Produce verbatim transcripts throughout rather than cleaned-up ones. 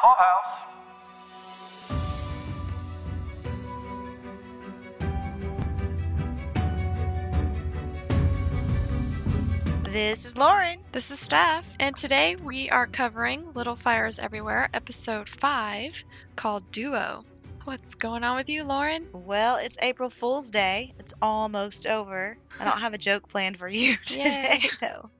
Clubhouse. This is Lauren. This is Steph. And today we are covering Little Fires Everywhere, episode five, called Duo. What's going on with you, Lauren? Well, it's April Fool's Day. It's almost over. I don't have a joke planned for you today, though.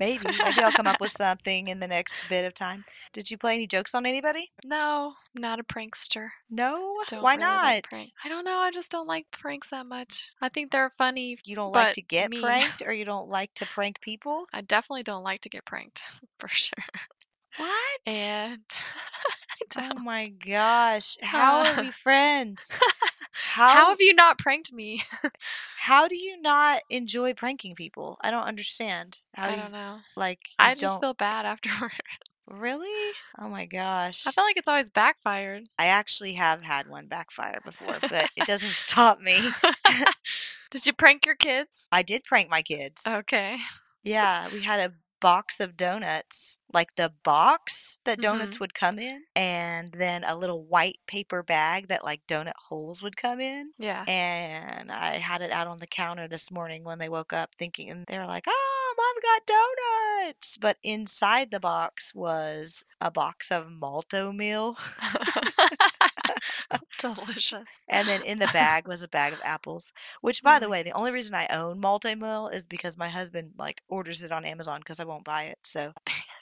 Maybe. Maybe I'll come up with something in the next bit of time. Did you play any jokes on anybody? No. Not a prankster. No? Don't Why really not? Like prank. I don't know. I just don't like pranks that much. I think they're funny. You don't like to get mean. pranked, or you don't like to prank people? I definitely don't like to get pranked, for sure. What? And... oh my gosh. How uh, are we friends? How, how have you not pranked me? How do you not enjoy pranking people? I don't understand. How I don't you, know. Like, I just feel bad afterward. Really? Oh my gosh. I feel like it's always backfired. I actually have had one backfire before, but it doesn't stop me. Did you prank your kids? I did prank my kids. Okay. Yeah, we had a box of donuts, like the box that donuts mm-hmm. would come in, and then a little white paper bag that like donut holes would come in. Yeah. And I had it out on the counter this morning when they woke up thinking, and they were like, oh, Mom got donuts. But inside the box was a box of Malt-O-Meal. Delicious. And then in the bag was a bag of apples, which, by the way, the only reason I own Malt-O-Meal is because my husband like orders it on Amazon because I won't buy it. So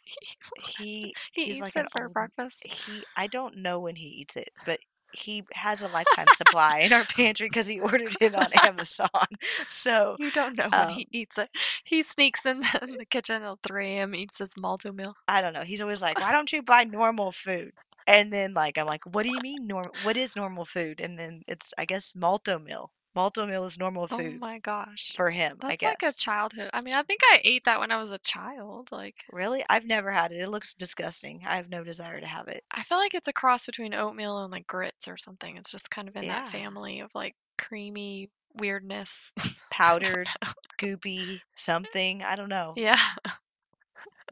he he he's eats like it for old, breakfast. He I don't know when he eats it, but he has a lifetime supply in our pantry because he ordered it on Amazon. So you don't know um, when he eats it. He sneaks in the, in the kitchen at three a.m. eats his Malt-O-Meal. I don't know. He's always like, why don't you buy normal food? And then, like, I'm like, what do you mean normal? What is normal food? And then it's, I guess, Malt-O-Meal. Malt-O-Meal is normal food. Oh, my gosh. For him, That's I guess. That's like a childhood. I mean, I think I ate that when I was a child. Like, really? I've never had it. It looks disgusting. I have no desire to have it. I feel like it's a cross between oatmeal and, like, grits or something. It's just kind of in yeah. that family of, like, creamy weirdness. Powdered, goopy something. I don't know. Yeah.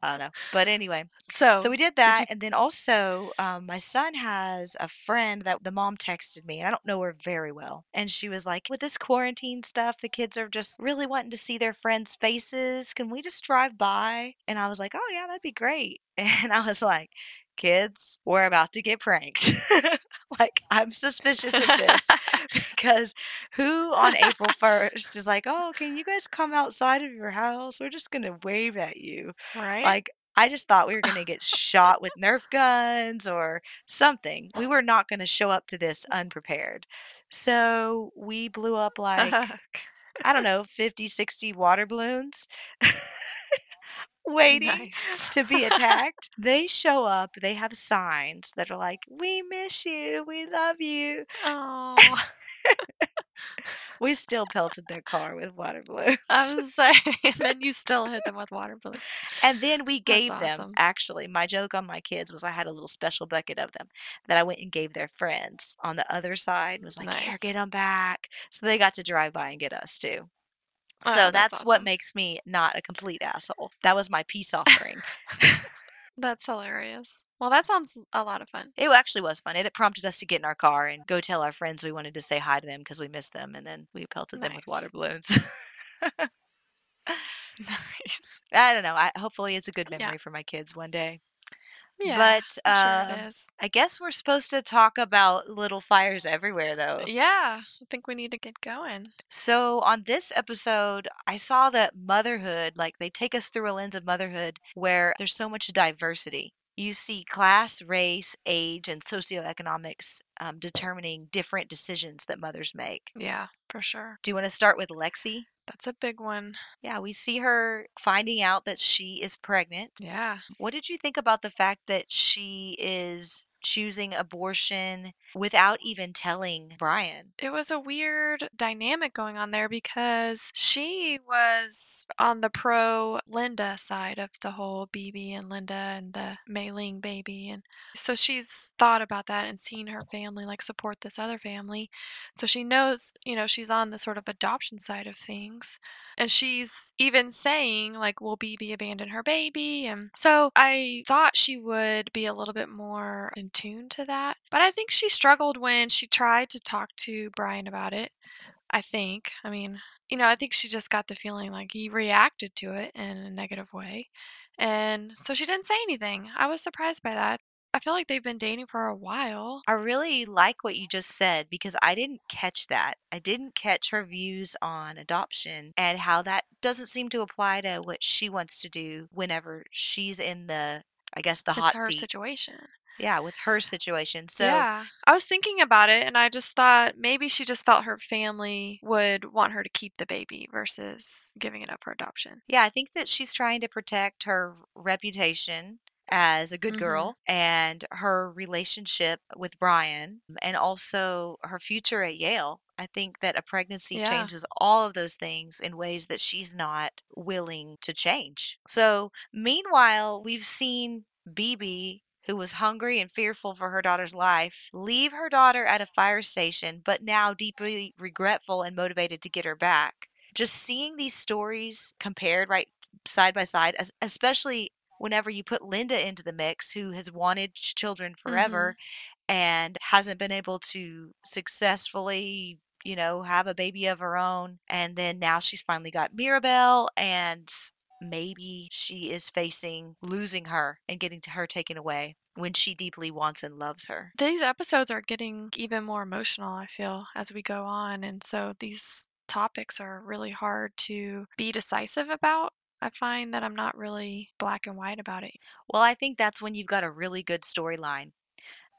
I don't know. But anyway, so so we did that. Did you... And then also um, my son has a friend that the mom texted me, and I don't know her very well. And she was like, with this quarantine stuff, the kids are just really wanting to see their friends' faces. Can we just drive by? And I was like, oh, yeah, that'd be great. And I was like, kids, we're about to get pranked. Like, I'm suspicious of this. Because who on April first is like, oh, can you guys come outside of your house? We're just going to wave at you. Right. Like, I just thought we were going to get shot with Nerf guns or something. We were not going to show up to this unprepared. So we blew up like, I don't know, fifty, sixty water balloons. Waiting nice. to be attacked. They show up. They have signs that are like, we miss you. We love you. Oh. We still pelted their car with water balloons. I was saying, and then you still hit them with water balloons. And then we gave That's awesome. them, actually, my joke on my kids was I had a little special bucket of them that I went and gave their friends on the other side and was like, nice. here, get them back. So they got to drive by and get us too. So oh, that's, that's awesome. What makes me not a complete asshole. That was my peace offering. That's hilarious. Well, that sounds a lot of fun. It actually was fun. It, it prompted us to get in our car and go tell our friends we wanted to say hi to them because we missed them. And then we pelted nice. them with water balloons. Nice. I don't know. I, hopefully it's a good memory yeah. for my kids one day. Yeah, but uh, sure it is. I guess we're supposed to talk about Little Fires Everywhere, though. Yeah, I think we need to get going. So on this episode, I saw that motherhood, like they take us through a lens of motherhood where there's so much diversity. You see class, race, age, and socioeconomics um, determining different decisions that mothers make. Yeah, for sure. Do you want to start with Lexi? That's a big one. Yeah, we see her finding out that she is pregnant. Yeah. What did you think about the fact that she is choosing abortion without even telling Brian? It was a weird dynamic going on there because she was on the pro-Linda side of the whole B B and Linda and the Mei-Ling baby. And so she's thought about that and seen her family like support this other family. So she knows, you know, she's on the sort of adoption side of things. And she's even saying, like, will B B abandon her baby? And so I thought she would be a little bit more in tune to that. But I think she struggled when she tried to talk to Brian about it. I think. I mean, you know, I think she just got the feeling like he reacted to it in a negative way. And so she didn't say anything. I was surprised by that. I feel like they've been dating for a while. I really like what you just said because I didn't catch that. I didn't catch her views on adoption and how that doesn't seem to apply to what she wants to do whenever she's in the, I guess, the hot seat. It's her situation. Yeah, with her situation. So yeah, I was thinking about it and I just thought maybe she just felt her family would want her to keep the baby versus giving it up for adoption. Yeah, I think that she's trying to protect her reputation as a good mm-hmm. girl and her relationship with Brian and also her future at Yale. I think that a pregnancy yeah. changes all of those things in ways that she's not willing to change. So meanwhile, we've seen B B, who was hungry and fearful for her daughter's life, leave her daughter at a fire station, but now deeply regretful and motivated to get her back. Just seeing these stories compared right side by side, especially whenever you put Linda into the mix, who has wanted children forever mm-hmm. and hasn't been able to successfully, you know, have a baby of her own. And then now she's finally got Mirabelle, and maybe she is facing losing her and getting her taken away when she deeply wants and loves her. These episodes are getting even more emotional, I feel, as we go on. And so these topics are really hard to be decisive about. I find that I'm not really black and white about it. Well, I think that's when you've got a really good storyline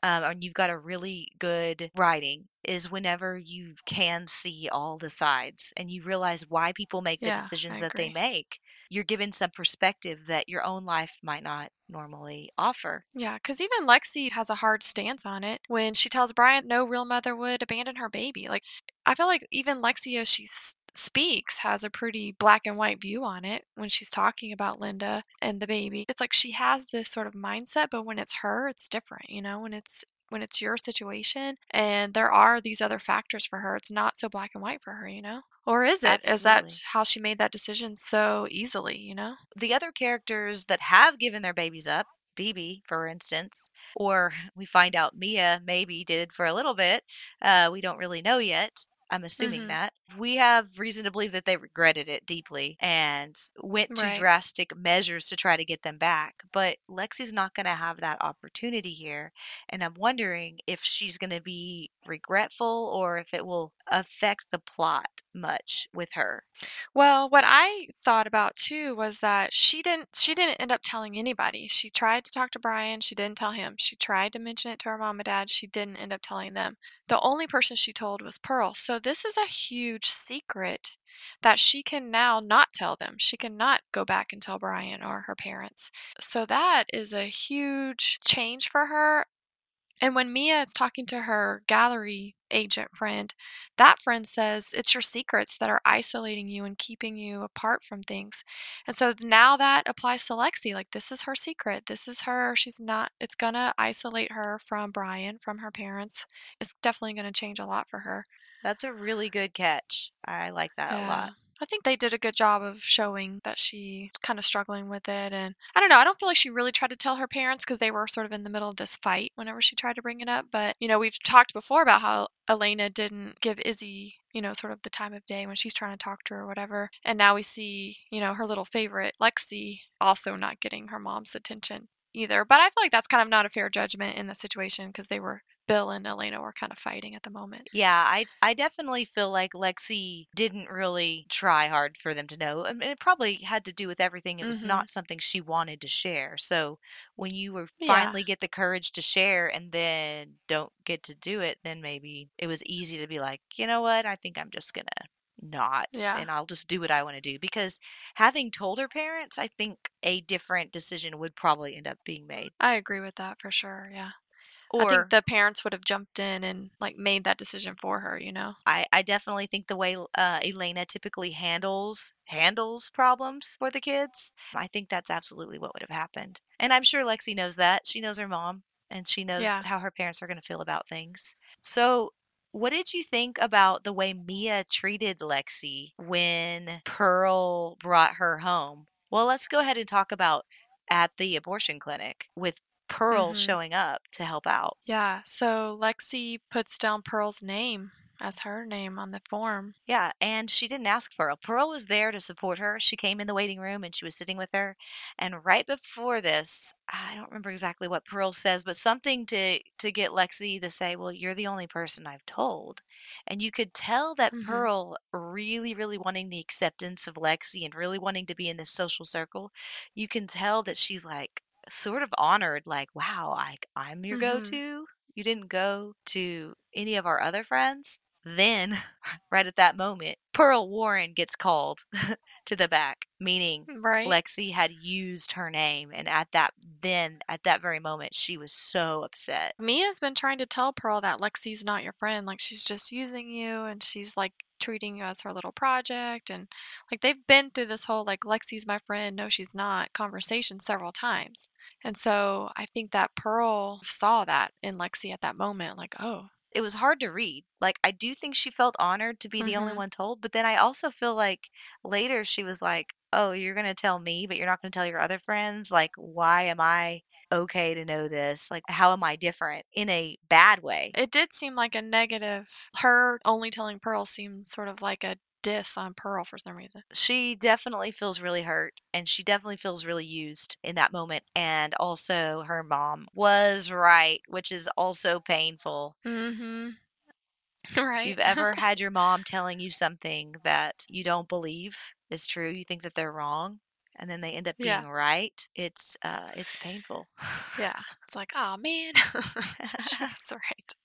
um, and you've got a really good writing, is whenever you can see all the sides and you realize why people make the yeah, decisions that they make. You're given some perspective that your own life might not normally offer. Yeah, because even Lexi has a hard stance on it when she tells Brian no real mother would abandon her baby. Like, I feel like even Lexi, as she speaks, has a pretty black and white view on it when she's talking about Linda and the baby. It's like she has this sort of mindset, but when it's her, it's different, you know, when it's when it's your situation and there are these other factors for her, it's not so black and white for her, you know? Or is it? Absolutely. Is that how she made that decision so easily, you know? The other characters that have given their babies up, B B, for instance, or we find out Mia maybe did for a little bit. Uh, we don't really know yet. I'm assuming mm-hmm. that. We have reason to believe that they regretted it deeply and went to right. drastic measures to try to get them back. But Lexi's not going to have that opportunity here. And I'm wondering if she's going to be regretful or if it will affect the plot much with her. Well, what I thought about too was that she didn't she didn't end up telling anybody. She tried to talk to Brian. She didn't tell him. She tried to mention it to her mom and dad. She didn't end up telling them. The only person she told was Pearl. So this is a huge secret that she can now not tell them. She cannot go back and tell Brian or her parents. So that is a huge change for her. And when Mia is talking to her gallery agent friend, that friend says, it's your secrets that are isolating you and keeping you apart from things. And so now that applies to Lexi. Like, this is her secret. This is her. She's not, it's going to isolate her from Brian, from her parents. It's definitely going to change a lot for her. That's a really good catch. I like that yeah. a lot. I think they did a good job of showing that she's kind of struggling with it. And I don't know, I don't feel like she really tried to tell her parents because they were sort of in the middle of this fight whenever she tried to bring it up. But, you know, we've talked before about how Elena didn't give Izzy, you know, sort of the time of day when she's trying to talk to her or whatever. And now we see, you know, her little favorite, Lexi, also not getting her mom's attention either. But I feel like that's kind of not a fair judgment in the situation because they were, Bill and Elena were kind of fighting at the moment. Yeah, I I definitely feel like Lexi didn't really try hard for them to know. I mean, it probably had to do with everything. It was mm-hmm. not something she wanted to share. So when you were finally yeah. get the courage to share and then don't get to do it, then maybe it was easy to be like, you know what, I think I'm just going to not yeah. and I'll just do what I want to do, because having told her parents, I think a different decision would probably end up being made. I agree with that for sure. Yeah. Or, I think the parents would have jumped in and like made that decision for her, you know? I, I definitely think the way uh, Elena typically handles handles problems for the kids, I think that's absolutely what would have happened. And I'm sure Lexi knows that. She knows her mom and she knows yeah. how her parents are going to feel about things. So What did you think about the way Mia treated Lexi when Pearl brought her home? Well, let's go ahead and talk about at the abortion clinic with Pearl mm-hmm. showing up to help out. Yeah. So Lexi puts down Pearl's name as her name on the form. Yeah. And she didn't ask Pearl. Pearl was there to support her. She came in the waiting room and she was sitting with her. And right before this, I don't remember exactly what Pearl says, but something to, to get Lexi to say, well, you're the only person I've told. And you could tell that mm-hmm. Pearl really, really wanting the acceptance of Lexi and really wanting to be in this social circle. You can tell that she's like sort of honored, like, wow, I, I'm your mm-hmm. go-to. You didn't go to any of our other friends. Then, right at that moment, Pearl Warren gets called to the back, meaning right. Lexi had used her name. And at that, then at that very moment, she was so upset. Mia's been trying to tell Pearl that Lexi's not your friend. Like, she's just using you, and she's like treating you as her little project. And like, they've been through this whole like, Lexi's my friend, no, she's not conversation several times. And so I think that Pearl saw that in Lexi at that moment, like, oh. It was hard to read. Like, I do think she felt honored to be mm-hmm. the only one told. But then I also feel like later she was like, oh, you're going to tell me, but you're not going to tell your other friends? Like, why am I okay to know this? Like, how am I different in a bad way? It did seem like a negative. Her only telling Pearl seemed sort of like a diss on Pearl for some reason. She definitely feels really hurt, and she definitely feels really used in that moment. And also her mom was right, which is also painful. Mm-hmm. Right. If you've ever had your mom telling you something that you don't believe is true, you think that they're wrong, and then they end up being yeah. right, it's uh, it's painful. Yeah. It's like, oh man, she's right.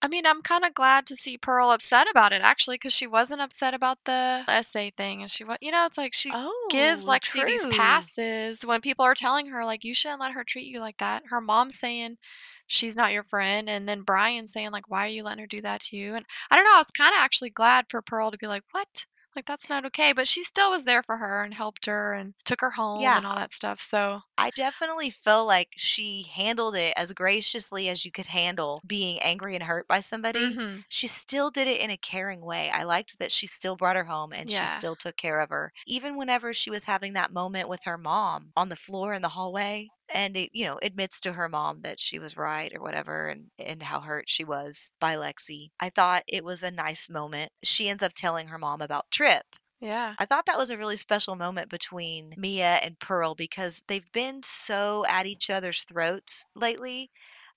I mean, I'm kind of glad to see Pearl upset about it, actually, because she wasn't upset about the essay thing. And she was, you know, it's like she oh, gives Lexi these passes when people are telling her, like, you shouldn't let her treat you like that. Her mom saying she's not your friend. And then Brian saying, like, why are you letting her do that to you? And I don't know. I was kind of actually glad for Pearl to be like, what? Like, that's not okay. But she still was there for her and helped her and took her home yeah. and all that stuff. So I definitely feel like she handled it as graciously as you could handle being angry and hurt by somebody. Mm-hmm. She still did it in a caring way. I liked that she still brought her home and yeah. she still took care of her. Even whenever she was having that moment with her mom on the floor in the hallway. And, it, you know, admits to her mom that she was right or whatever and, and how hurt she was by Lexi. I thought it was a nice moment. She ends up telling her mom about Trip. Yeah. I thought that was a really special moment between Mia and Pearl because they've been so at each other's throats lately.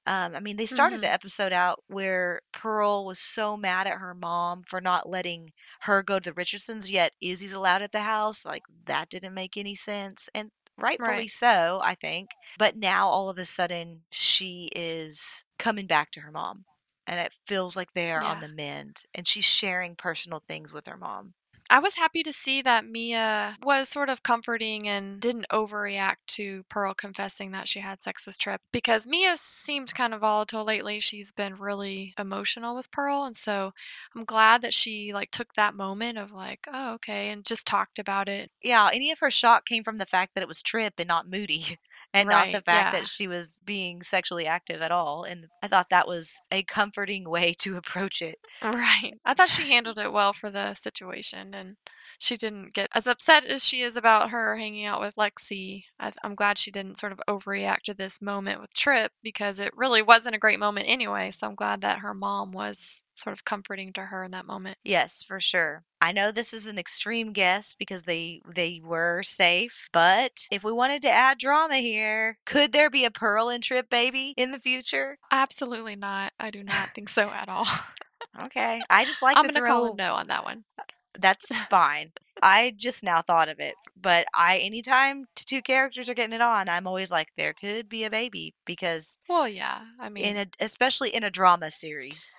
Um, I mean, they started mm-hmm. the episode out where Pearl was so mad at her mom for not letting her go to the Richardsons, yet Izzy's allowed at the house. Like, that didn't make any sense. And rightfully right. so, I think. But now all of a sudden she is coming back to her mom and it feels like they are yeah. on the mend and she's sharing personal things with her mom. I was happy to see that Mia was sort of comforting and didn't overreact to Pearl confessing that she had sex with Trip because Mia seemed kind of volatile lately. She's been really emotional with Pearl. And so I'm glad that she like took that moment of like, oh, okay. And just talked about it. Yeah. Any of her shock came from the fact that it was Trip and not Moody. And right, not the fact yeah. that she was being sexually active at all. And I thought that was a comforting way to approach it. Right. I thought she handled it well for the situation. And she didn't get as upset as she is about her hanging out with Lexi. I, I'm glad she didn't sort of overreact to this moment with Trip because it really wasn't a great moment anyway. So I'm glad that her mom was sort of comforting to her in that moment. Yes, for sure. I know this is an extreme guess because they they were safe, but if we wanted to add drama here, could there be a Pearl and Trip baby in the future? Absolutely not. I do not think so at all. Okay. I just like I'm going to call a no on that one. That's fine. I just now thought of it, but I anytime two characters are getting it on, I'm always like, there could be a baby because well, yeah. I mean, in a, especially in a drama series.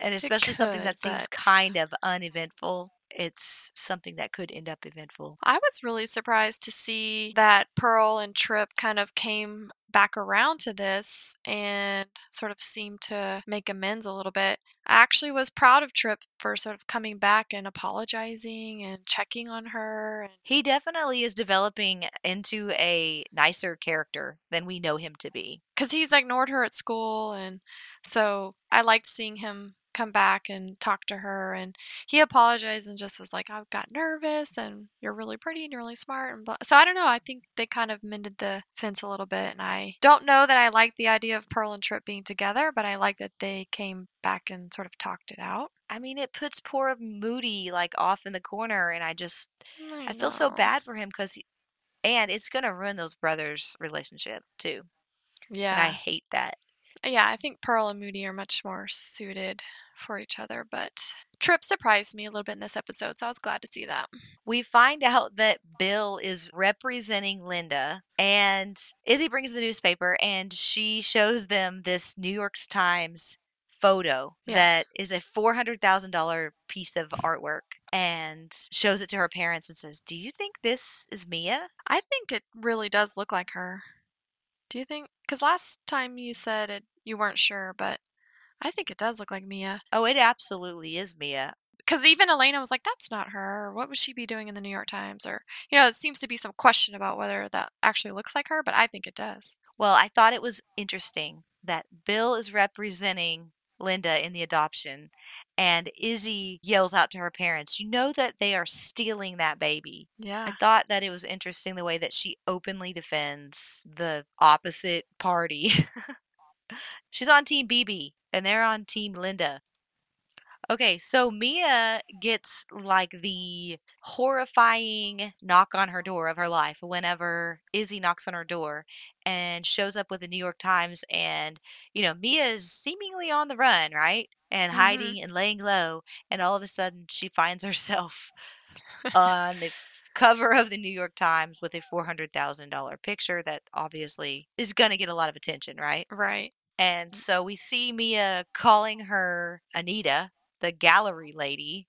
And especially could, something that seems but... kind of uneventful. it's something that could end up eventful. I was really surprised to see that Pearl and Trip kind of came back around to this and sort of seemed to make amends a little bit. I actually was proud of Tripp for sort of coming back and apologizing and checking on her. He definitely is developing into a nicer character than we know him to be. Because he's ignored her at school, and so I liked seeing him come back and talk to her, and he apologized and just was like, I've got nervous, and you're really pretty and you're really smart, and blah. So I don't know, I think they kind of mended the fence a little bit, and I don't know that I like the idea of Pearl and Trip being together, but I like that they came back and sort of talked it out. I mean, it puts poor Moody like off in the corner, and I just I, I feel so bad for him, because and it's gonna ruin those brothers' relationship too. Yeah, and I hate that. Yeah, I think Pearl and Moody are much more suited for each other, but Trip surprised me a little bit in this episode, so I was glad to see that. We find out that Bill is representing Linda, and Izzy brings the newspaper, and she shows them this New York Times photo yeah. that is a four hundred thousand dollars piece of artwork, and shows it to her parents and says, do you think this is Mia? I think it really does look like her. Do you think? Because last time you said it, you weren't sure, but I think it does look like Mia. Oh, it absolutely is Mia. Because even Elena was like, that's not her. What would she be doing in the New York Times? Or, you know, it seems to be some question about whether that actually looks like her, but I think it does. Well, I thought it was interesting that Bill is representing Linda in the adoption, and Izzy yells out to her parents, you know that they are stealing that baby. Yeah. I thought that it was interesting the way that she openly defends the opposite party. She's on Team B B, and they're on Team Linda. Okay, so Mia gets like the horrifying knock on her door of her life whenever Izzy knocks on her door and shows up with the New York Times, and, you know, Mia is seemingly on the run, right? And mm-hmm. hiding and laying low, and all of a sudden she finds herself on the f- cover of the New York Times with a four hundred thousand dollars picture that obviously is going to get a lot of attention, right? Right. And so we see Mia calling her Anita, the gallery lady,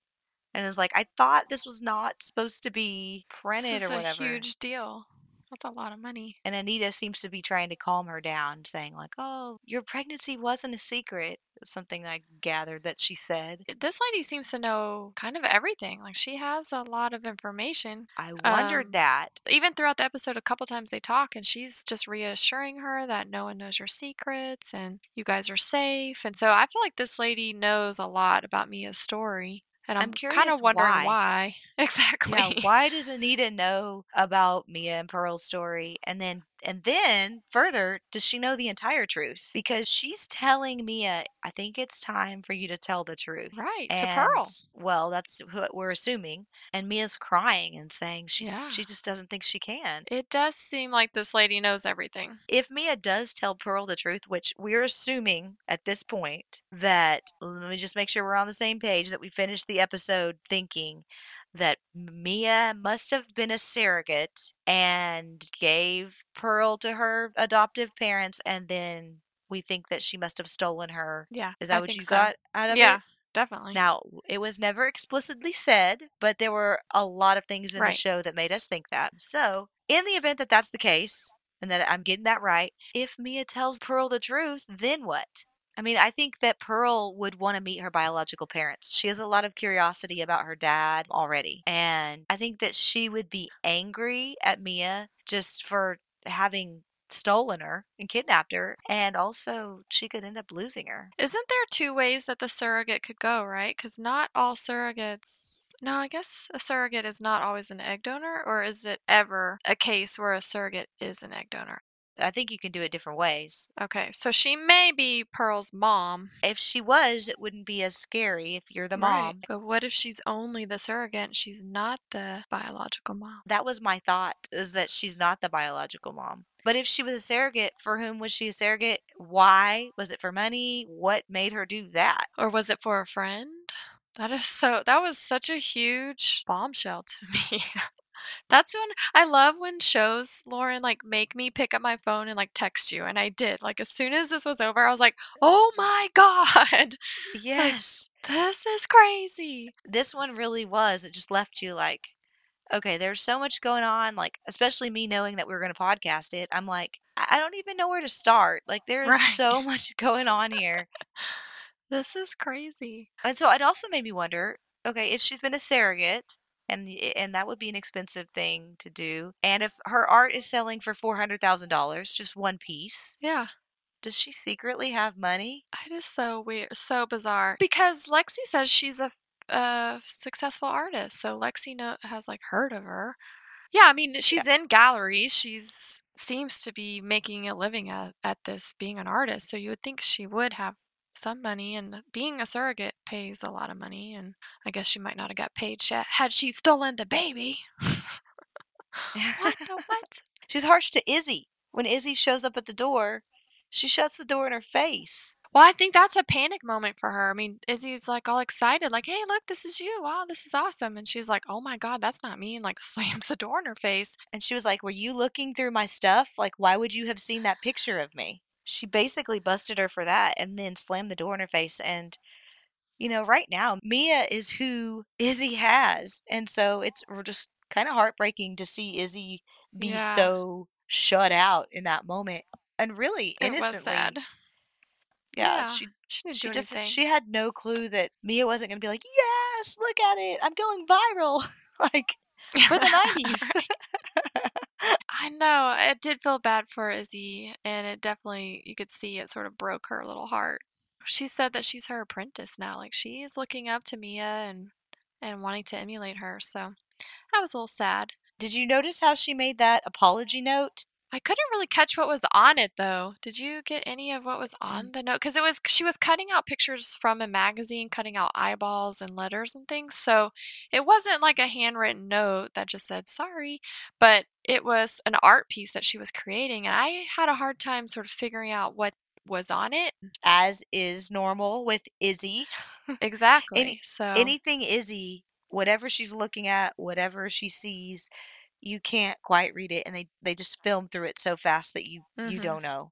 and is like, I thought this was not supposed to be printed or whatever. This is a huge deal. That's a lot of money. And Anita seems to be trying to calm her down, saying like, oh, your pregnancy wasn't a secret. Something I gathered that she said. This lady seems to know kind of everything. Like, she has a lot of information. I wondered um, that. Even throughout the episode, a couple times they talk, and she's just reassuring her that no one knows your secrets and you guys are safe. And so I feel like this lady knows a lot about Mia's story. And I'm, I'm kind of wondering why. why. Exactly. Yeah, why does Anita know about Mia and Pearl's story? And then and then further, does she know the entire truth? Because she's telling Mia, I think it's time for you to tell the truth. Right. And, to Pearl. Well, that's what we're assuming. And Mia's crying and saying she yeah. she just doesn't think she can. It does seem like this lady knows everything. If Mia does tell Pearl the truth, which we're assuming at this point, that let me just make sure we're on the same page, that we finish the episode thinking that Mia must have been a surrogate and gave Pearl to her adoptive parents, and then we think that she must have stolen her. Yeah. Is that I what you so. got out of yeah, it? Yeah, definitely. Now, it was never explicitly said, but there were a lot of things in right. the show that made us think that. So, in the event that that's the case, and that I'm getting that right, if Mia tells Pearl the truth, then what? I mean, I think that Pearl would want to meet her biological parents. She has a lot of curiosity about her dad already. And I think that she would be angry at Mia just for having stolen her and kidnapped her. And also, she could end up losing her. Isn't there two ways that the surrogate could go, right? Because not all surrogates... No, I guess a surrogate is not always an egg donor, or is it ever a case where a surrogate is an egg donor? I think you can do it different ways. Okay, so she may be Pearl's mom. If she was, it wouldn't be as scary if you're the mom. Right. But what if she's only the surrogate and she's not the biological mom? That was my thought, is that she's not the biological mom. But if she was a surrogate, for whom was she a surrogate? Why? Was it for money? What made her do that? Or was it for a friend? That is so. That was such a huge bombshell to me. That's when I love when shows, Lauren, like make me pick up my phone and like text you. And I did. Like as soon as this was over, I was like, oh my God. Yes. Like, this is crazy. This one really was. It just left you like, okay, there's so much going on. Like, especially me knowing that we were going to podcast it. I'm like, I don't even know where to start. Like there's right. so much going on here. This is crazy. And so it also made me wonder, okay, if she's been a surrogate, and and that would be an expensive thing to do, and if her art is selling for four hundred thousand dollars, just one piece. Yeah. Does she secretly have money? It is so weird, so bizarre. Because Lexi says she's a, a successful artist, so Lexi know, has like heard of her. Yeah, I mean, she's yeah. in galleries. She's seems to be making a living at, at this, being an artist, so you would think she would have some money, and being a surrogate pays a lot of money, and I guess she might not have got paid yet had she stolen the baby. What the what? She's harsh to Izzy. When Izzy shows up at the door, she shuts the door in her face. Well, I think that's a panic moment for her. I mean, Izzy's like all excited, like, hey, look, this is you. Wow, this is awesome. And she's like, oh my God, that's not me. And like slams the door in her face. And she was like, were you looking through my stuff? Like, why would you have seen that picture of me? She basically busted her for that and then slammed the door in her face. And, you know, right now, Mia is who Izzy has. And so it's just kind of heartbreaking to see Izzy be yeah. so shut out in that moment. And really innocently. It was sad. Yeah, yeah. She, she, she just anything. She had no clue that Mia wasn't going to be like, yes, look at it. I'm going viral. Like, for the nineties. I know. It did feel bad for Izzy, and it definitely, you could see it sort of broke her little heart. She said that she's her apprentice now. Like, she is looking up to Mia and, and wanting to emulate her. So that was a little sad. Did you notice how she made that apology note? I couldn't really catch what was on it, though. Did you get any of what was on the note? Because it was she was cutting out pictures from a magazine, cutting out eyeballs and letters and things. So it wasn't like a handwritten note that just said, sorry. But it was an art piece that she was creating. And I had a hard time sort of figuring out what was on it. As is normal with Izzy. Exactly. Any, so anything Izzy, whatever she's looking at, whatever she sees, you can't quite read it, and they, they just film through it so fast that you, mm-hmm. you don't know.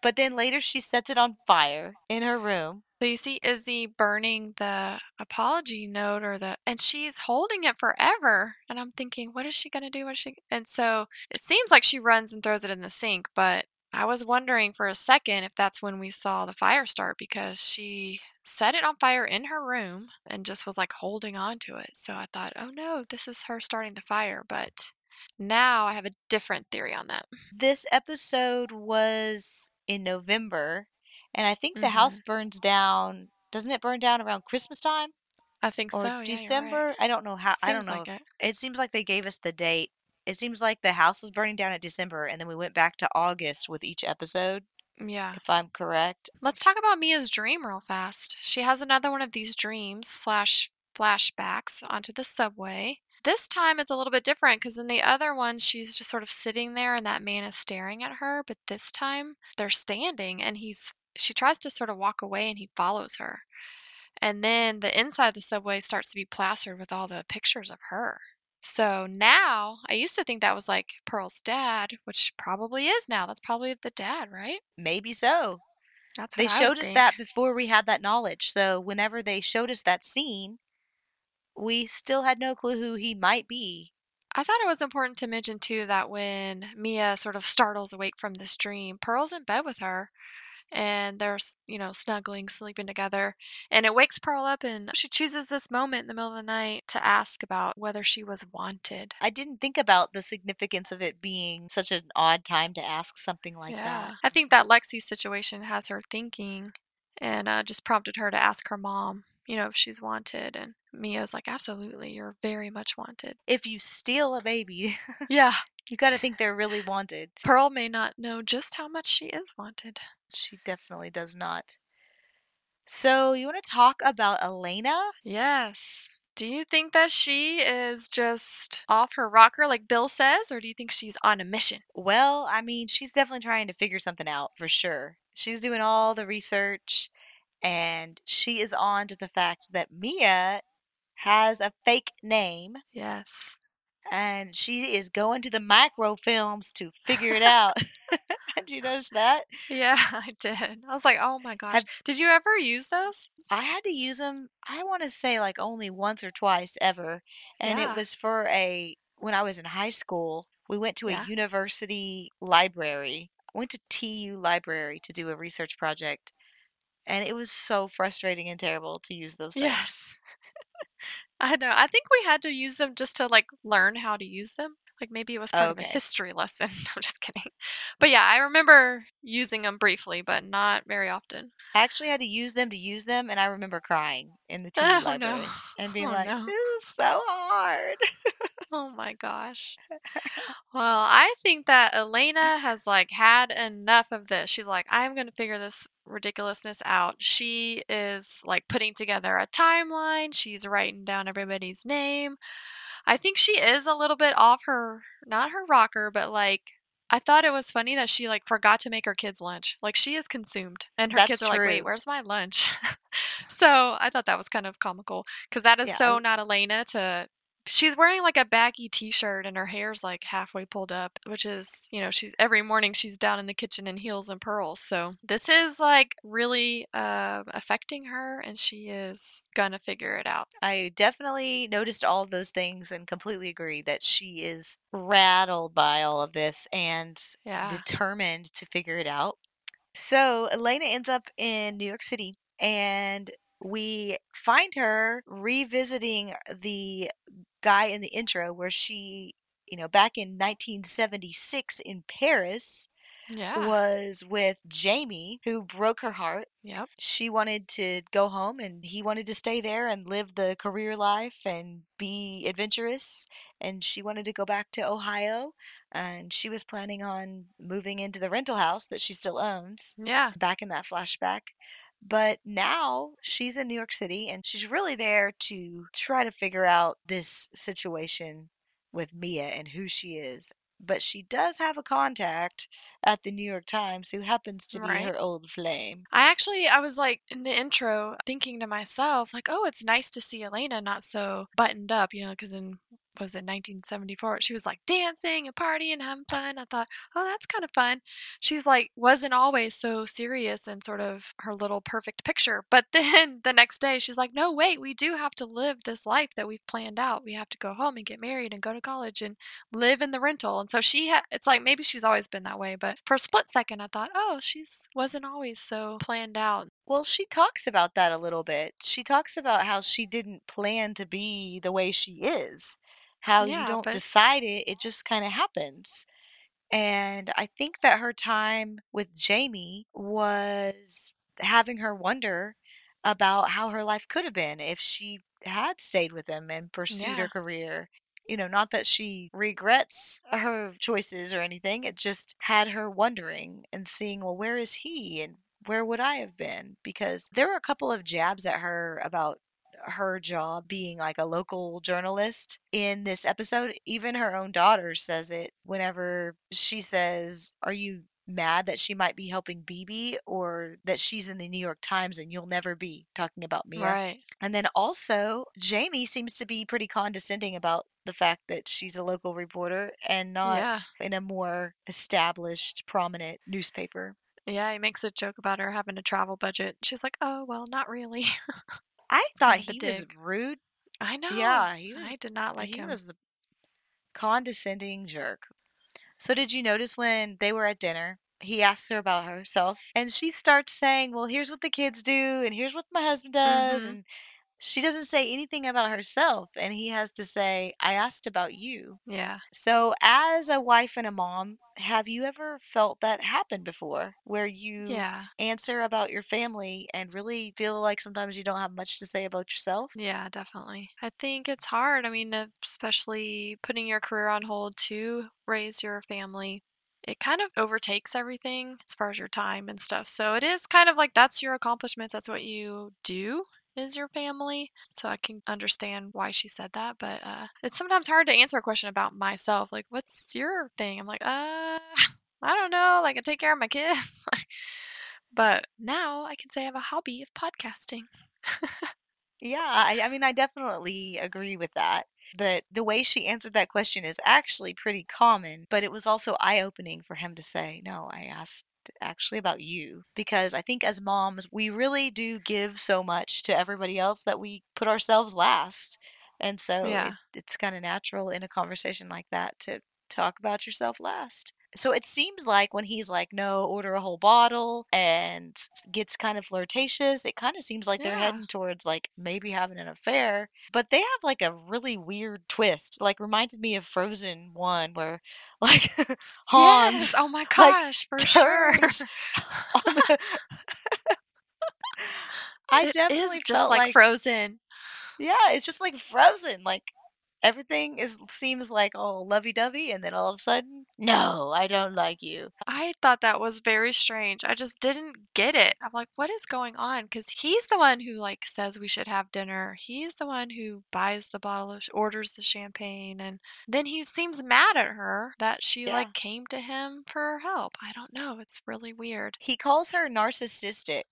But then later she sets it on fire in her room. So you see Izzy burning the apology note, or the, and she's holding it forever. And I'm thinking, what is she going to do? What is she? And so it seems like she runs and throws it in the sink, but I was wondering for a second if that's when we saw the fire start, because she set it on fire in her room and just was like holding on to it. So I thought, oh no, this is her starting the fire, but now I have a different theory on that. This episode was in November, and I think the mm-hmm. house burns down. Doesn't it burn down around Christmas time? I think or so. Yeah, December. Right. I don't know how. Seems I don't know. Like it. It seems like they gave us the date. It seems like the house was burning down in December, and then we went back to August with each episode. Yeah. If I'm correct. Let's talk about Mia's dream real fast. She has another one of these dreams slash flashbacks onto the subway. This time it's a little bit different, because in the other one, she's just sort of sitting there and that man is staring at her. But this time they're standing, and he's she tries to sort of walk away, and he follows her. And then the inside of the subway starts to be plastered with all the pictures of her. So now I used to think that was like Pearl's dad, which probably is now. That's probably the dad, right? Maybe so. That's what I think. They showed us that before we had that knowledge. So whenever they showed us that scene, we still had no clue who he might be. I thought it was important to mention, too, that when Mia sort of startles awake from this dream, Pearl's in bed with her, and they're, you know, snuggling, sleeping together. And it wakes Pearl up, and she chooses this moment in the middle of the night to ask about whether she was wanted. I didn't think about the significance of it being such an odd time to ask something like yeah. that. I think that Lexi situation has her thinking, and uh, just prompted her to ask her mom, you know, if she's wanted. And Mia's like, absolutely, you're very much wanted. If you steal a baby. Yeah. You got to think they're really wanted. Pearl may not know just how much she is wanted. She definitely does not. So you want to talk about Elena? Yes. Do you think that she is just off her rocker like Bill says, or do you think she's on a mission? Well, I mean, she's definitely trying to figure something out for sure. She's doing all the research, and she is on to the fact that Mia has a fake name. Yes. and she is going to the microfilms to figure it out. Did you notice that? Yeah, I did. I was like, oh my gosh. Have, did you ever use those? I had to use them, I want to say like only once or twice ever. And yeah. It was for a, when I was in high school, we went to a yeah. university library. I went to T U library to do a research project. And it was so frustrating and terrible to use those things. Yes. I know. I think we had to use them just to like learn how to use them. Like maybe it was part okay. of a history lesson. I'm just kidding. But yeah, I remember using them briefly, but not very often. I actually had to use them to use them. And I remember crying in the T V oh, library no. and being oh, like, no. this is so hard. Oh my gosh. Well, I think that Elena has like had enough of this. She's like, I'm going to figure this ridiculousness out. She is like putting together a timeline. She's writing down everybody's name. I think she is a little bit off her, not her rocker, but like, I thought it was funny that she like forgot to make her kids lunch. Like she is consumed and her That's kids are true. Like, wait, where's my lunch? So I thought that was kind of comical because that is yeah. so not Elena to... She's wearing like a baggy t-shirt and her hair's like halfway pulled up, which is, you know, she's every morning she's down in the kitchen in heels and pearls. So this is like really uh, affecting her and she is going to figure it out. I definitely noticed all of those things and completely agree that she is rattled by all of this and yeah. determined to figure it out. So Elena ends up in New York City and we find her revisiting the guy in the intro where she, you know, back in nineteen seventy-six in Paris yeah. was with Jamie, who broke her heart. Yep. She wanted to go home and he wanted to stay there and live the career life and be adventurous. And she wanted to go back to Ohio and she was planning on moving into the rental house that she still owns. Yeah. Back in that flashback. But now she's in New York City and she's really there to try to figure out this situation with Mia and who she is. But she does have a contact at the New York Times who happens to be right. her old flame. I actually, I was like in the intro thinking to myself, like, oh, it's nice to see Elena not so buttoned up, you know, because in, was it nineteen seventy-four? She was like dancing and partying and having fun. I thought, oh, that's kind of fun. She's like, wasn't always so serious and sort of her little perfect picture. But then the next day she's like, no, wait, we do have to live this life that we've planned out. We have to go home and get married and go to college and live in the rental. And so she, ha- it's like, maybe she's always been that way, but for a split second, I thought, oh, she's wasn't always so planned out. Well, she talks about that a little bit. She talks about how she didn't plan to be the way she is, how yeah, you don't but... decide it. It just kind of happens. And I think that her time with Jamie was having her wonder about how her life could have been if she had stayed with him and pursued yeah. her career. You know, not that she regrets her choices or anything. It just had her wondering and seeing, well, where is he and where would I have been? Because there were a couple of jabs at her about her job being like a local journalist in this episode. Even her own daughter says it whenever she says, are you mad that she might be helping B B or that she's in the New York Times and you'll never be, talking about Mia. Right. And then also Jamie seems to be pretty condescending about the fact that she's a local reporter and not yeah. in a more established, prominent newspaper. Yeah, he makes a joke about her having a travel budget. She's like, oh, well, not really. I thought he dig. was rude. I know. Yeah, he was. I did not like he him. He was a condescending jerk. So did you notice when they were at dinner, he asked her about herself and she starts saying, well, here's what the kids do and here's what my husband does. Mm-hmm. And she doesn't say anything about herself. And he has to say, I asked about you. Yeah. So as a wife and a mom, have you ever felt that happen before where you yeah. answer about your family and really feel like sometimes you don't have much to say about yourself? Yeah, definitely. I think it's hard. I mean, especially putting your career on hold to raise your family. It kind of overtakes everything as far as your time and stuff. So it is kind of like that's your accomplishments. That's what you do. Is your family. So I can understand why she said that, but uh, it's sometimes hard to answer a question about myself. Like, what's your thing? I'm like, uh, I don't know. Like, I take care of my kids. But now I can say I have a hobby of podcasting. Yeah. I, I mean, I definitely agree with that. But the way she answered that question is actually pretty common, but it was also eye-opening for him to say, no, I asked actually about you, because I think as moms, we really do give so much to everybody else that we put ourselves last. And so yeah. it, it's kind of natural in a conversation like that to talk about yourself last. So it seems like when he's like, no, order a whole bottle and gets kind of flirtatious, it kind of seems like yeah. they're heading towards like maybe having an affair. But they have like a really weird twist. Like reminded me of Frozen one where like Hans. Yes. Oh my gosh, like, for sure. On the... I it definitely is felt just like, like Frozen. Yeah, it's just like Frozen. Like. Everything is seems like all lovey-dovey, and then all of a sudden, no, I don't like you. I thought that was very strange. I just didn't get it. I'm like, what is going on? Because he's the one who like says we should have dinner. He's the one who buys the bottle of, orders the champagne, and then he seems mad at her that she yeah. like came to him for help. I don't know. It's really weird. He calls her narcissistic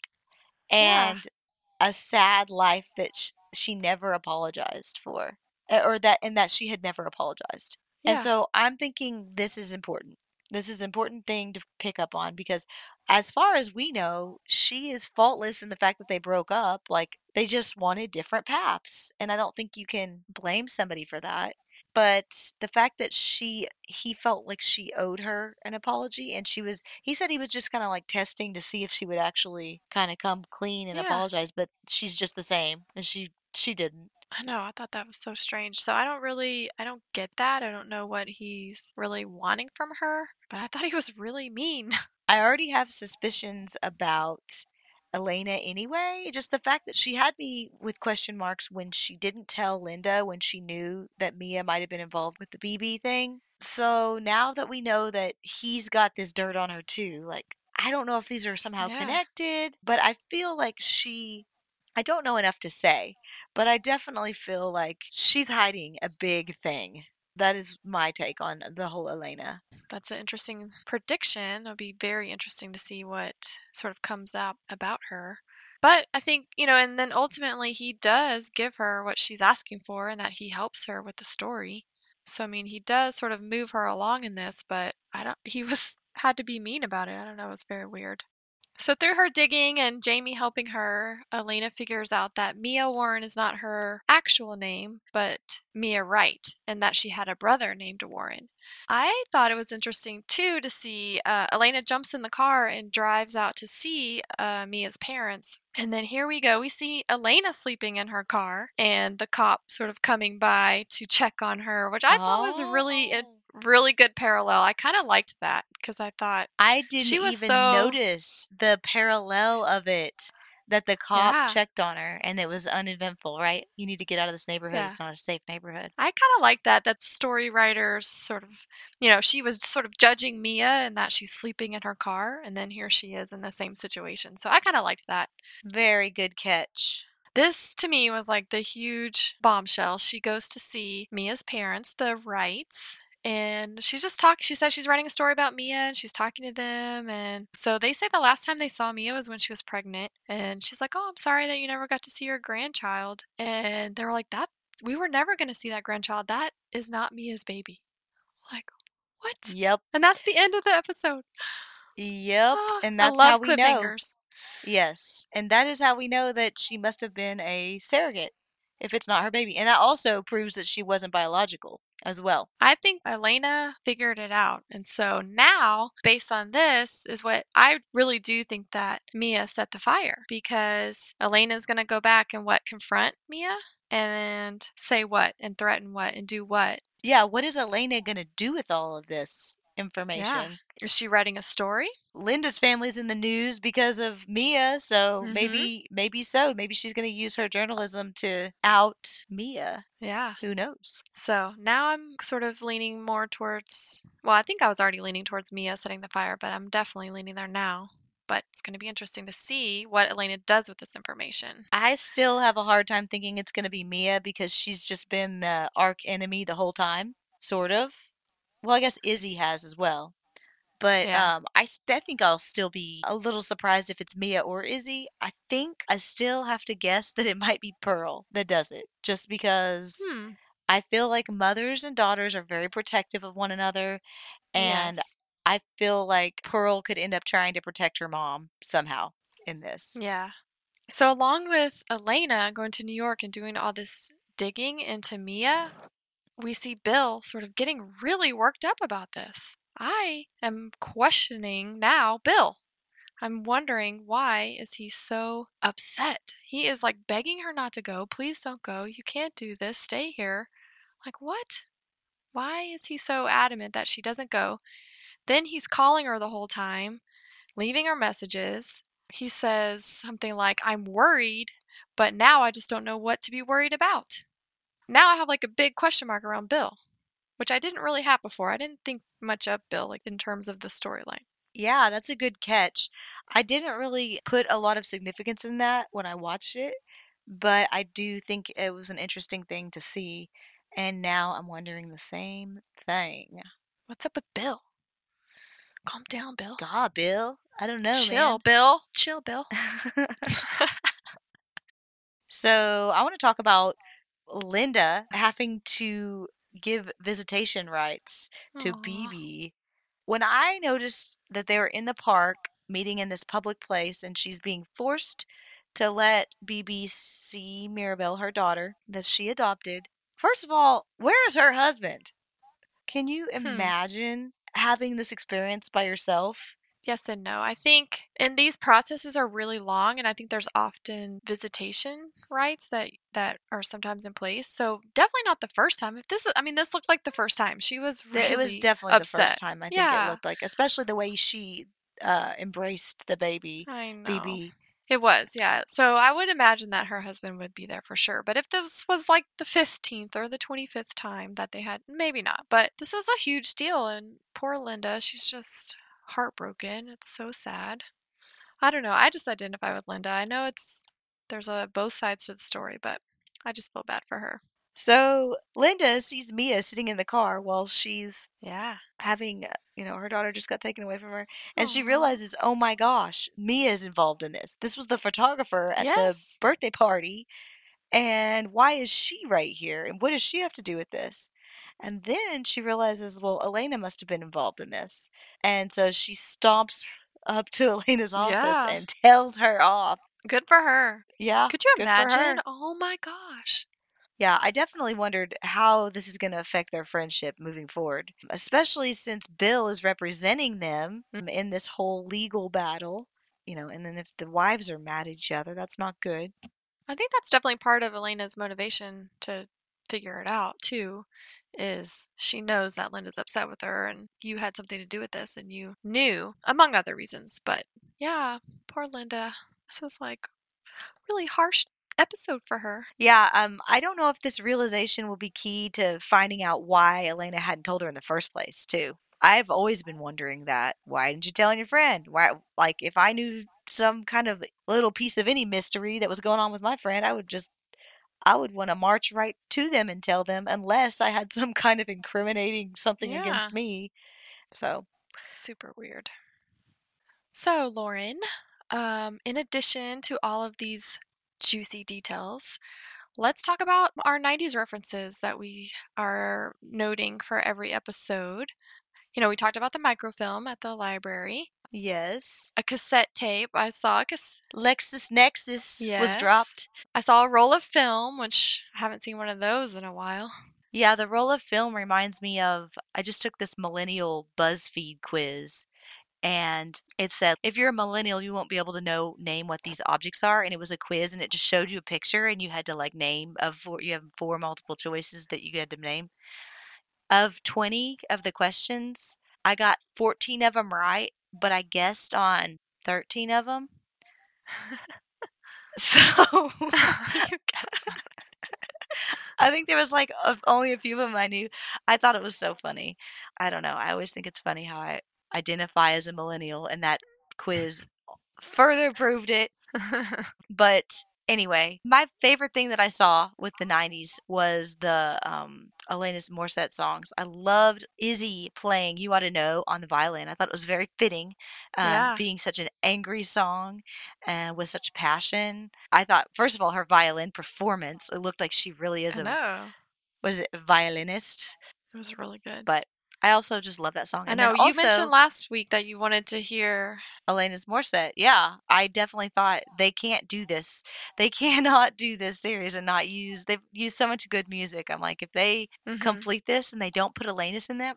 and yeah. a sad life that sh- she never apologized for. Or that, and that she had never apologized. Yeah. And so I'm thinking this is important. This is an important thing to pick up on because as far as we know, she is faultless in the fact that they broke up. Like they just wanted different paths. And I don't think you can blame somebody for that. But the fact that she, he felt like she owed her an apology and she was, he said he was just kind of like testing to see if she would actually kind of come clean and yeah. apologize, but she's just the same and she, she didn't. I know. I thought that was so strange. So I don't really, I don't get that. I don't know what he's really wanting from her, but I thought he was really mean. I already have suspicions about Elena anyway. Just the fact that she had me with question marks when she didn't tell Linda when she knew that Mia might have been involved with the B B thing. So now that we know that he's got this dirt on her too, like, I don't know if these are somehow yeah. connected, but I feel like she... I don't know enough to say, but I definitely feel like she's hiding a big thing. That is my take on the whole Elena. That's an interesting prediction. It'll be very interesting to see what sort of comes out about her. But I think, you know, and then ultimately he does give her what she's asking for and that he helps her with the story. So, I mean, he does sort of move her along in this, but I don't, he was, had to be mean about it. I don't know. It was very weird. So through her digging and Jamie helping her, Elena figures out that Mia Warren is not her actual name, but Mia Wright, and that she had a brother named Warren. I thought it was interesting, too, to see uh, Elena jumps in the car and drives out to see uh, Mia's parents. And then here we go. We see Elena sleeping in her car and the cop sort of coming by to check on her, which I thought was really interesting. Really good parallel. I kind of liked that because I thought I didn't she was even so... notice the parallel of it that the cop yeah. checked on her and it was uneventful, right? You need to get out of this neighborhood. Yeah. It's not a safe neighborhood. I kind of like that. That story writers sort of, you know, she was sort of judging Mia and that she's sleeping in her car and then here she is in the same situation. So I kind of liked that. Very good catch. This, to me, was like the huge bombshell. She goes to see Mia's parents, the Wrights. And she's just talking, she says she's writing a story about Mia and she's talking to them. And so they say the last time they saw Mia was when she was pregnant. And she's like, oh, I'm sorry that you never got to see your grandchild. And they were like, that, we were never going to see that grandchild. That is not Mia's baby. Like, what? Yep. And that's the end of the episode. Yep. Oh, and that's how we know. I love cliffhangers. Yes. And that is how we know that she must have been a surrogate if it's not her baby. And that also proves that she wasn't biological. As well. I think Elena figured it out. And so now, based on this, is what I really do think that Mia set the fire because Elena's going to go back and what? Confront Mia and say what? And threaten what? And do what? Yeah. What is Elena going to do with all of this information? Yeah. Is she writing a story? Linda's family's in the news because of Mia. So mm-hmm. maybe, maybe so. Maybe she's going to use her journalism to out Mia. Yeah. Who knows? So now I'm sort of leaning more towards, well, I think I was already leaning towards Mia setting the fire, but I'm definitely leaning there now. But it's going to be interesting to see what Elena does with this information. I still have a hard time thinking it's going to be Mia because she's just been the arch enemy the whole time, sort of. Well, I guess Izzy has as well. But yeah. um, I, I think I'll still be a little surprised if it's Mia or Izzy. I think I still have to guess that it might be Pearl that does it. Just because hmm. I feel like mothers and daughters are very protective of one another, and yes. I feel like Pearl could end up trying to protect her mom somehow in this. Yeah. So along with Elena going to New York and doing all this digging into Mia, we see Bill sort of getting really worked up about this. I am questioning now Bill. I'm wondering, why is he so upset? He is like begging her not to go. Please don't go. You can't do this. Stay here. Like, what? Why is he so adamant that she doesn't go? Then he's calling her the whole time, leaving her messages. He says something like, I'm worried, but now I just don't know what to be worried about. Now I have like a big question mark around Bill, which I didn't really have before. I didn't think much of Bill like in terms of the storyline. Yeah, that's a good catch. I didn't really put a lot of significance in that when I watched it, but I do think it was an interesting thing to see. And now I'm wondering the same thing. What's up with Bill? Calm down, Bill. God, Bill. I don't know, Chill, man. Bill. Chill, Bill. So I want to talk about Linda having to give visitation rights to Aww. B B. When I noticed that they were in the park meeting in this public place and she's being forced to let B B see Mirabelle, her daughter, that she adopted. First of all, where is her husband? Can you imagine hmm. having this experience by yourself? Yes and no. I think, and these processes are really long, and I think there's often visitation rights that, that are sometimes in place. So definitely not the first time. If this is, I mean, this looked like the first time. She was really upset. It was definitely upset. the first time. I think yeah. it looked like, especially the way she uh, embraced the baby. I know. B B. It was, yeah. So I would imagine that her husband would be there for sure. But if this was like the fifteenth or the twenty-fifth time that they had, maybe not. But this was a huge deal, and poor Linda, she's just heartbroken. It's so sad. I don't know. I just identify with Linda. I know it's there's a both sides to the story, but I just feel bad for her. So Linda sees Mia sitting in the car while she's yeah having you know her daughter just got taken away from her, and Aww. she realizes, oh my gosh, Mia is involved in this. This was the photographer at yes. the birthday party, and why is she right here? And what does she have to do with this? And then she realizes, well, Elena must have been involved in this. And so she stomps up to Elena's office yeah. and tells her off. Good for her. Yeah. Could you imagine? Oh, my gosh. Yeah, I definitely wondered how this is going to affect their friendship moving forward, especially since Bill is representing them mm-hmm. in this whole legal battle. You know, and then if the wives are mad at each other, that's not good. I think that's definitely part of Elena's motivation to figure it out, too. Is she knows that Linda's upset with her and you had something to do with this and you knew, among other reasons. But yeah, poor Linda. This was like a really harsh episode for her. Yeah, um, I don't know if this realization will be key to finding out why Elena hadn't told her in the first place, too. I've always been wondering that. Why didn't you tell your friend? Why, like, if I knew some kind of little piece of any mystery that was going on with my friend, I would just I would want to march right to them and tell them, unless I had some kind of incriminating something yeah. against me. So super weird. So Lauren, um, in addition to all of these juicy details, let's talk about our nineties references that we are noting for every episode. You know, we talked about the microfilm at the library. Yes. A cassette tape. I saw a cass- Lexis Nexus yes. was dropped. I saw a roll of film, which I haven't seen one of those in a while. Yeah, the roll of film reminds me of, I just took this millennial BuzzFeed quiz, and it said, if you're a millennial, you won't be able to know, name what these objects are. And it was a quiz, and it just showed you a picture, and you had to like name, of four, you have four multiple choices that you had to name. Of twenty of the questions, I got fourteen of them right, but I guessed on thirteen of them. So you guessed. I think there was like a, only a few of them I knew. I thought it was so funny. I don't know. I always think it's funny how I identify as a millennial, and that quiz further proved it. But anyway, my favorite thing that I saw with the nineties was the um, Alanis Morissette songs. I loved Izzy playing You Ought to Know on the violin. I thought it was very fitting, um, yeah. being such an angry song and with such passion. I thought, first of all, her violin performance, it looked like she really is a was it violinist? It was really good. But I also just love that song. I and know. You also mentioned last week that you wanted to hear Alanis Morissette. Yeah. I definitely thought they can't do this. They cannot do this series and not use, they've used so much good music. I'm like, if they mm-hmm. complete this and they don't put Alanis in that,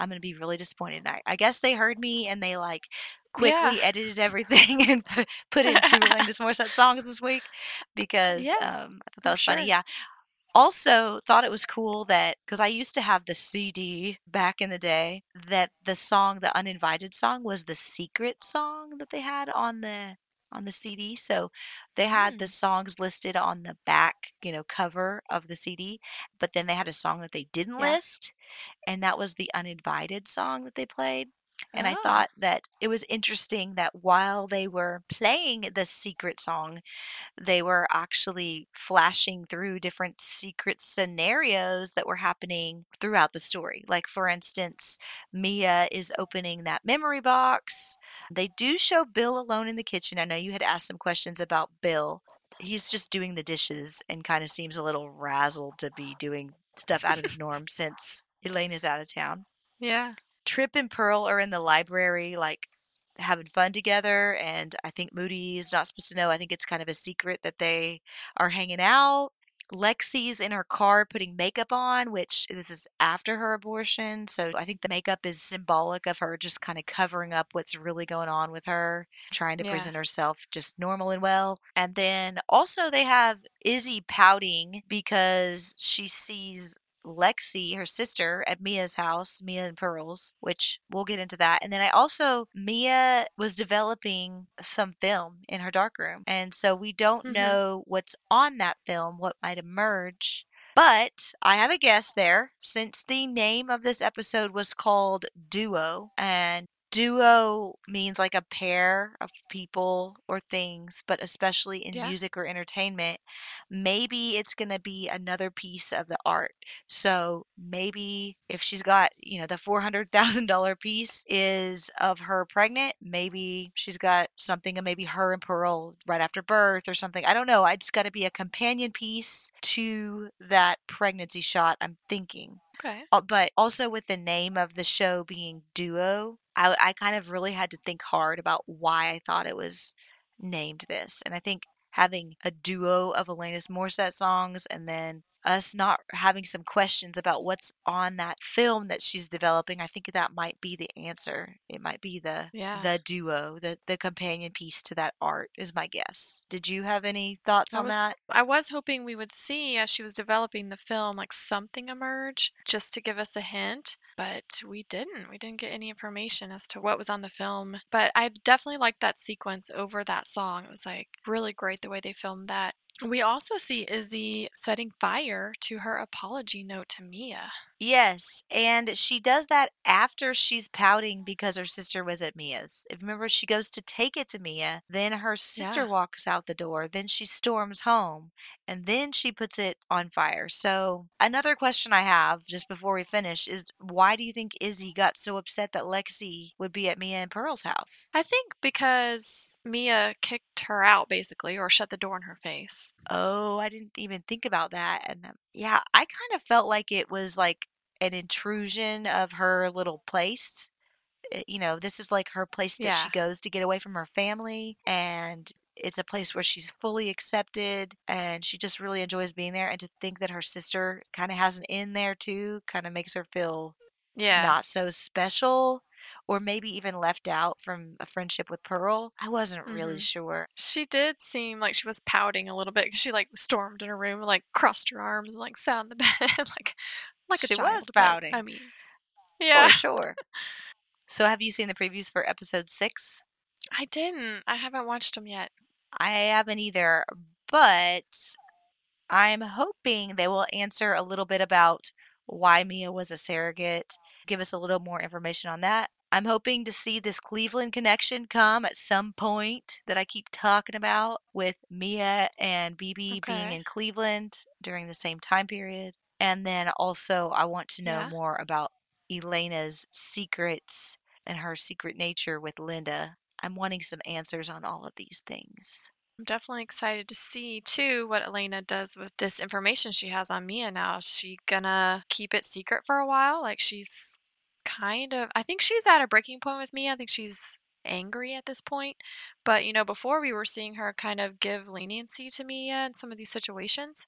I'm going to be really disappointed. I, I guess they heard me and they like quickly yeah. edited everything and put, put in two Alanis Morissette songs this week because yes, um, I thought that was sure. funny. Yeah. Also thought it was cool that, because I used to have the C D back in the day, that the song, the uninvited song, was the secret song that they had on the on the C D. So they had mm. the songs listed on the back, you know, cover of the C D, but then they had a song that they didn't yeah. list, and that was the uninvited song that they played. And oh. I thought that it was interesting that while they were playing the secret song, they were actually flashing through different secret scenarios that were happening throughout the story. Like, for instance, Mia is opening that memory box. They do show Bill alone in the kitchen. I know you had asked some questions about Bill. He's just doing the dishes and kind of seems a little razzled to be doing stuff out of his norm since Elaine is out of town. Yeah. Trip and Pearl are in the library, like, having fun together, and I think Moody's not supposed to know. I think it's kind of a secret that they are hanging out. Lexi's in her car putting makeup on, which this is after her abortion, so I think the makeup is symbolic of her just kind of covering up what's really going on with her, trying to yeah. present herself just normal and well. And then also they have Izzy pouting because she sees Lexi, her sister, at Mia's house, Mia and Pearl's, which we'll get into that. And then I also, Mia was developing some film in her darkroom. And so we don't mm-hmm. know what's on that film, what might emerge. But I have a guess there, since the name of this episode was called Duo, and duo means like a pair of people or things, but especially in yeah. music or entertainment, maybe it's going to be another piece of the art. So maybe if she's got, you know, the four hundred thousand dollars piece is of her pregnant, maybe she's got something of maybe her and Pearl right after birth or something. I don't know. It's got to be a companion piece to that pregnancy shot, I'm thinking. Okay. But also with the name of the show being Duo, I, I kind of really had to think hard about why I thought it was named this. And I think having a duo of Alanis Morissette songs and then us not having some questions about what's on that film that she's developing, I think that might be the answer. It might be the yeah. the duo, the, the companion piece to that art is my guess. Did you have any thoughts I on was, that? I was hoping we would see, as she was developing the film, like something emerge just to give us a hint. But we didn't. We didn't get any information as to what was on the film. But I definitely liked that sequence over that song. It was like really great the way they filmed that. We also see Izzy setting fire to her apology note to Mia. Yes, and she does that after she's pouting because her sister was at Mia's. Remember, she goes to take it to Mia, then her sister yeah. walks out the door, then she storms home, and then she puts it on fire. So another question I have just before we finish is, why do you think Izzy got so upset that Lexi would be at Mia and Pearl's house? I think because Mia kicked her out, basically, or shut the door in her face. Oh, I didn't even think about that. And then, yeah, I kind of felt like it was like an intrusion of her little place. You know, this is like her place that yeah. she goes to get away from her family. And it's a place where she's fully accepted and she just really enjoys being there. And to think that her sister kind of has an in there too, kind of makes her feel yeah. not so special. Or maybe even left out from a friendship with Pearl. I wasn't really mm. sure. She did seem like she was pouting a little bit because she like stormed in her room, like crossed her arms and like sat on the bed, like like she a child. She was pouting. I mean, yeah, for sure. So, have you seen the previews for episode six? I didn't. I haven't watched them yet. I haven't either, but I'm hoping they will answer a little bit about why Mia was a surrogate. Give us a little more information on that. I'm hoping to see this Cleveland connection come at some point that I keep talking about, with Mia and B B okay. being in Cleveland during the same time period. And then also I want to know yeah. more about Elena's secrets and her secret nature with Linda. I'm wanting some answers on all of these things. I'm definitely excited to see, too, what Elena does with this information she has on Mia now. Is she gonna keep it secret for a while? Like, she's kind of... I think she's at a breaking point with Mia. I think she's angry at this point. But, you know, before we were seeing her kind of give leniency to Mia in some of these situations.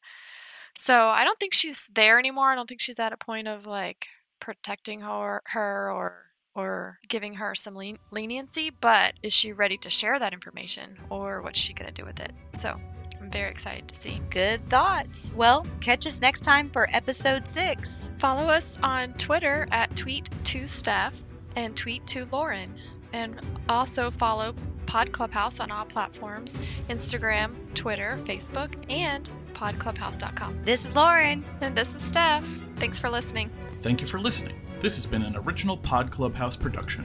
So I don't think she's there anymore. I don't think she's at a point of, like, protecting her, her or... or giving her some len- leniency, but is she ready to share that information, or what's she going to do with it? So I'm very excited to see. Good thoughts. Well, catch us next time for episode six. Follow us on Twitter at tweet two steph and tweet two lauren, and also follow Pod Clubhouse on all platforms, Instagram, Twitter, Facebook, and pod clubhouse dot com. This is Lauren. And this is Steph. Thanks for listening. Thank you for listening. This has been an original Pod Clubhouse production.